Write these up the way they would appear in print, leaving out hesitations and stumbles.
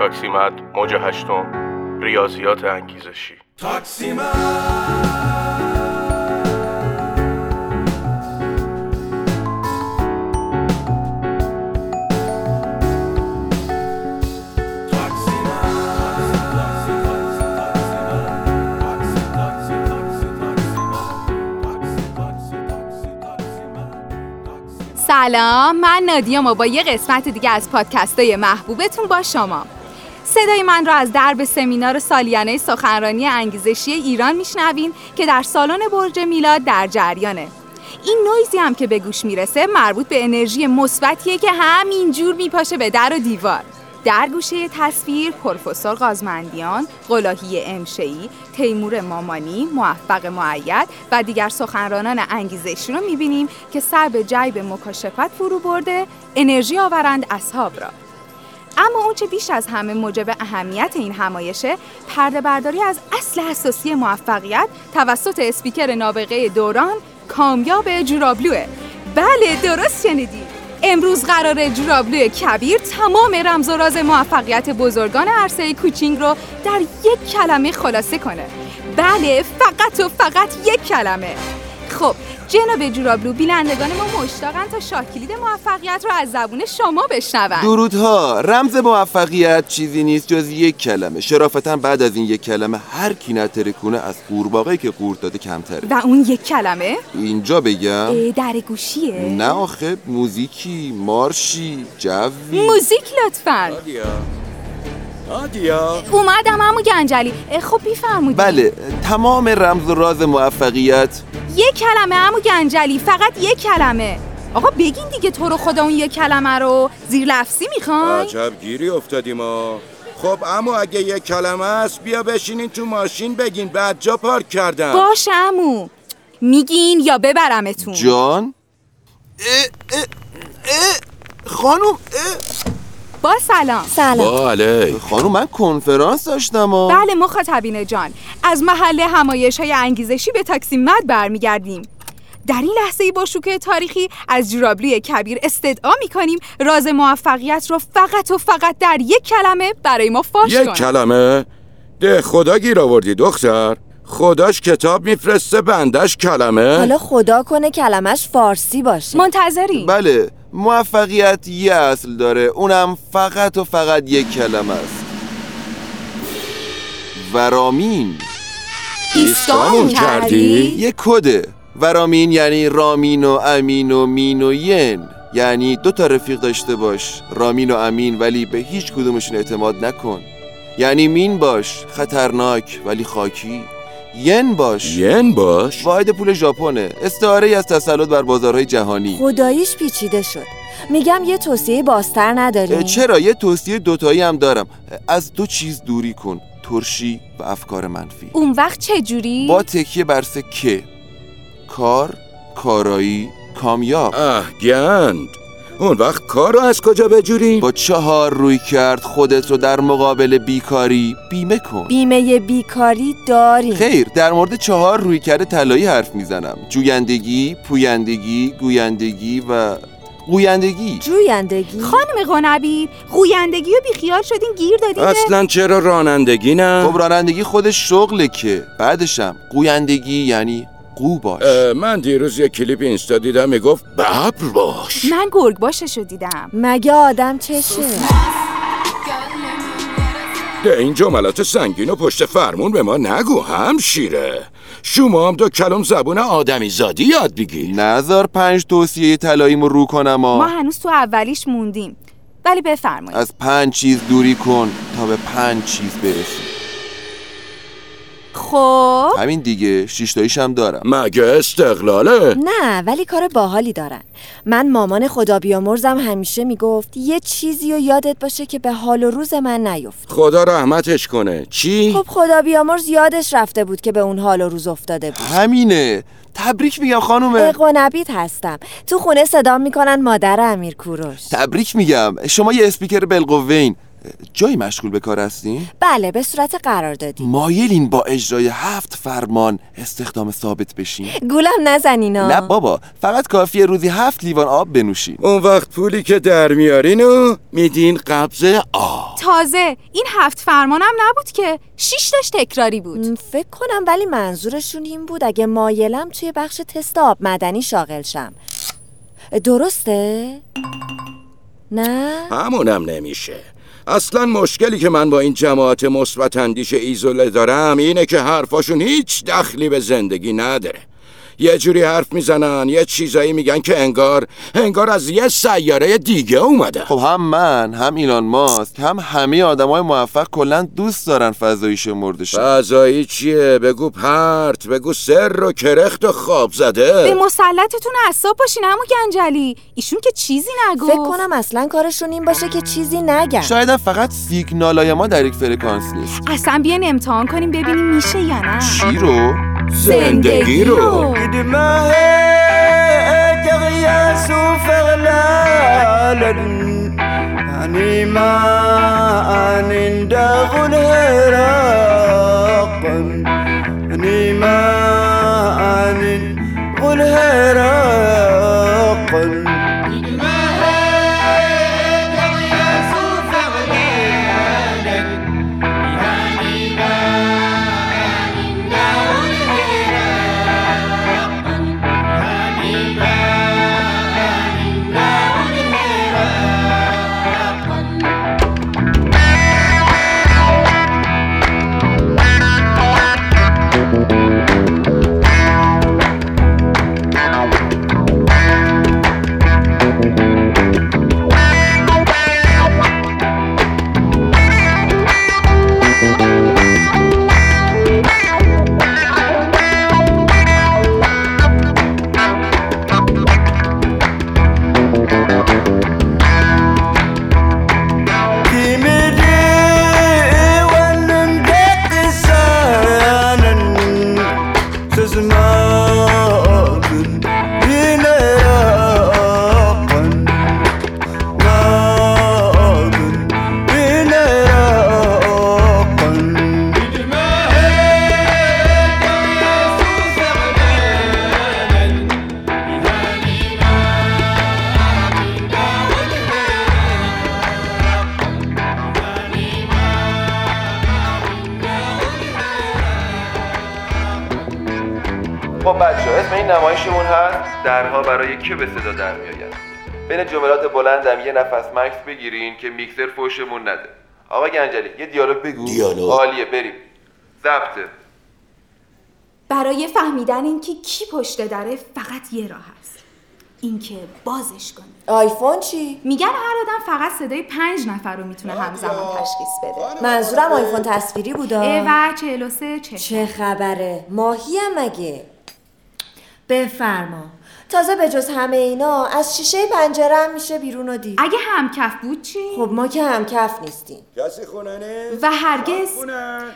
تاکسیمَد موج هشتم ریاضیات انگیزشی. تاکسیمَد سلام، من نادیام با یه قسمت دیگه از پادکستای محبوبتون با شما. صدای من رو از درب سمینار سالیانه سخنرانی انگیزشی ایران میشنوین که در سالن برج میلاد در جریانه. این نویزی هم که به گوش میرسه مربوط به انرژی مثبتیه که همینجور میپاشه به در و دیوار. در گوشه تصویر پروفسور قازمندیان، قلاهی امشه‌ای، تیمور مامانی، موفق مؤید و دیگر سخنرانان انگیزشی رو می‌بینیم که سر به جیب مکاشفت فرو برده، انرژی آورند اصحاب را. اما اون چه بیش از همه موجب اهمیت این همایشه، پرده‌برداری از اصل اساسی موفقیت توسط اسپیکر نابغه دوران، کامیاب جورابلوه. بله، درست شنیدید. امروز قراره جورابلوی کبیر تمام رمز و راز موفقیت بزرگان عرصه کوچینگ رو در یک کلمه خلاصه کنه. بله، فقط و فقط یک کلمه. خب، جناب جورابلو، بینندگان ما مشتاقن تا شاهکلید موفقیت رو از زبون شما بشنون. درودها. رمز موفقیت چیزی نیست جز یک کلمه. شرافتاً بعد از این یک کلمه هر کی نترکونه از قورباغه‌ای که قورت داده کمتره. و اون یک کلمه؟ اینجا بگم در گوشیه؟ نه آخه، موزیکی، مارشی، جوی. موزیک لطفاً. آدیا اومدم عمو گنجلی. خب بیفرمودید. بله، تمام رمز و راز موفقیت یک کلمه. عمو گنجلی، فقط یک کلمه. آقا بگین دیگه، تو رو خدا اون یک کلمه رو زیر لفظی میخوای؟ عجب گیری افتادیم. خب عمو، اگه یک کلمه است بیا بشینین تو ماشین بگین. بعد جا پارک کردم. باشه عمو، میگین یا ببرمتون؟ جان خانم با سلام. با علیک خانوم، من کنفرانس داشتم. بله مخاطبین جان، از محل همایش‌های انگیزشی به تاکسیمَد برمیگردیم. در این لحظه با شوکه تاریخی از جورابلوی کبیر استدعا می‌کنیم راز موفقیت رو فقط و فقط در یک کلمه برای ما فاش کنه. یک کلمه؟ ده خدا گیر آوردی دختر. خداش کتاب میفرسته، بندش کلمه. حالا خدا کنه کلمش فارسی باشه. منتظری؟ بله، موفقیت یه اصل داره، اونم فقط و فقط یک کلمه است. ورامین. ایستامون کردی؟ یه کده. ورامین یعنی رامین و امین و مین و ین، یعنی دو تا رفیق داشته باش، رامین و امین، ولی به هیچ کدومشون اعتماد نکن. یعنی مین باش، خطرناک ولی خاکی. ین باش واحد پول ژاپنه، استعاره‌ای از تسلط بر بازارهای جهانی. خداییش پیچیده شد. میگم یه توصیه باستر نداری؟ چرا، یه توصیه دوتایی هم دارم. از دو چیز دوری کن، ترشی و افکار منفی. اون وقت چه جوری؟ با تکیه بر سه که: کار، کارایی، کامیاب. گند. اون وقت کار رو از کجا بجوریم؟ با 4 روی کرد خودت رو در مقابل بیکاری بیمه کن. بیمه بیکاری داریم؟ خیر، در مورد 4 روی کرد طلایی حرف میزنم: جویندگی، پویندگی، گویندگی و جویندگی. خانم قنبی، گویندگی رو بیخیال شدین، گیر دادین. اصلا چرا رانندگی نه؟ خب رانندگی خودش شغله که. بعدشم گویندگی یعنی باش. من دیروز یک کلیپ اینستا دیدم میگفت ببر باش. من گرگ باششو دیدم. مگه آدم چشه؟ ده این جملات سنگین و پشت فرمون به ما نگو همشیره. شما هم 2 کلم زبون آدمی زادی یاد بگیر. نذار 5 توصیه طلاییمو رو کنم. ما هنوز تو اولیش موندیم، ولی بفرمایید. از 5 چیز دوری کن تا به 5 چیز برسی. خب همین دیگه. 6 تاییش هم دارم. مگه استقلاله؟ نه، ولی کار باحالی دارن. من مامان خدا بیامرزم همیشه میگفت یه چیزی رو یادت باشه که به حال و روز من نیفت. خدا رحمتش کنه. چی؟ خب خدا بیامرز یادش رفته بود که به اون حال و روز افتاده بود. همینه. تبریک میگم خانومه. قنبیت هستم. تو خونه صدام میکنن مادر امیر کوروش. تبریک میگم. شما یه اسپیکر بالقوه‌این. جایی مشغول به کار هستین؟ بله، به صورت قراردادی. مایلین با اجرای 7 فرمان استخدام ثابت بشین؟ گولم نزنینا. نه بابا، فقط کافیه روزی 7 لیوان آب بنوشین. اون وقت پولی که در میارینو میدین قبض آب. تازه این 7 فرمانم نبود که، 6 تاش تکراری بود فکر کنم، ولی منظورشون این بود اگه مایلم توی بخش تست آب مدنی شاغل شم. درسته؟ نه؟ همونم نمیشه. اصلا مشکلی که من با این جماعت مثبت اندیش ایزوله دارم اینه که حرفاشون هیچ دخلی به زندگی نداره. یه جوری حرف میزنن، یه چیزایی میگن که انگار از یه سیاره دیگه اومده. خب هم من، هم ایلان ماسک، هم همه آدمای موفق کلا دوست دارن فضایی شمرده شن. فضایی چیه؟ بگو پرت، بگو سر و کرخت و خواب زده. به مسلطتون اعصاب باشین عمو گنجلی، ایشون که چیزی نگفت. فکر کنم اصلا کارشون این باشه که چیزی نگن. شاید فقط سیگنالای ما در یک فرکانس نیست. اصلا بیاین امتحان کنیم ببینیم میشه یا نه. چی رو؟ زندگی رو. دماء تغياس فغلال يعني ما نندغ الهراق يعني ما نندغ الهراق نمایشمون هست. درها برای که به صدا در میآید. بین جملات بلندم یه نفس مکس بگیرین که میکسر فوشمون نده. آقا گنجلی یه دیالوگ بگو. عالیه، بریم. ضبطه. برای فهمیدن اینکه کی پشت دره فقط یه راه هست، اینکه بازش کنی. آیفون چی؟ میگن هر آدم فقط صدای 5 نفر رو میتونه همزمان تشخیص بده. منظورم آیفون تصویری بودا. ایوا 43 چه خبره؟ ماهی مگه؟ بفرما. تازه به جز همه اینا از شیشه پنجره هم میشه بیرون رو دید. اگه همکف بود چی؟ خب ما که همکف نیستیم. کسی خونه نیست؟ و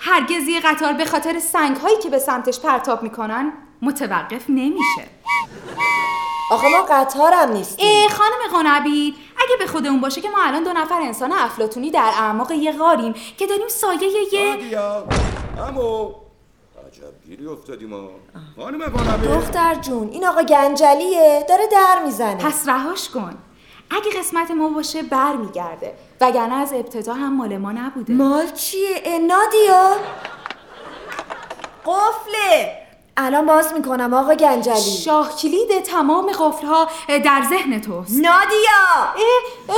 هرگز یه قطار به خاطر سنگ‌هایی که به سمتش پرتاب میکنن متوقف نمیشه. آخه ما قطار هم نیستیم. خانم قنبید، اگه به خودمون باشه که ما الان 2 نفر انسان افلاطونی در اعماق یه غاریم که داریم سایه یه عجبگیری افتادیم. خانم قنبید دختر جون، این آقا گنجلیه داره در میزنه. پس رهاش کن. اگه قسمت ما باشه بر میگرده، وگرنه از ابتدا هم مال ما نبوده. مال چیه؟ نادیا قفله. الان باز میکنم آقا گنجلی. شاه کلید تمام قفلها در ذهن توست نادیا.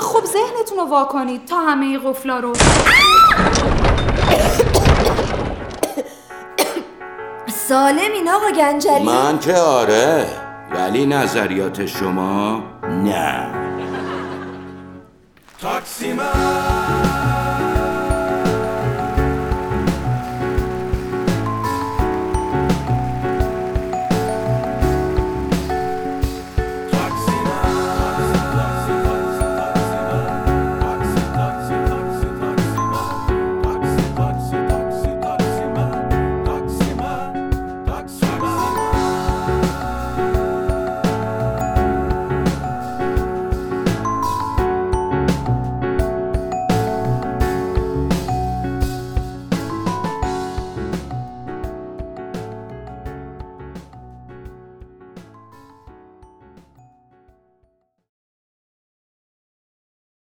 خب ذهنتون رو وا کنید تا همه قفلها رو. سالم این آقا گنجلی؟ من که آره، ولی نظریات شما نه. تاکسیمَد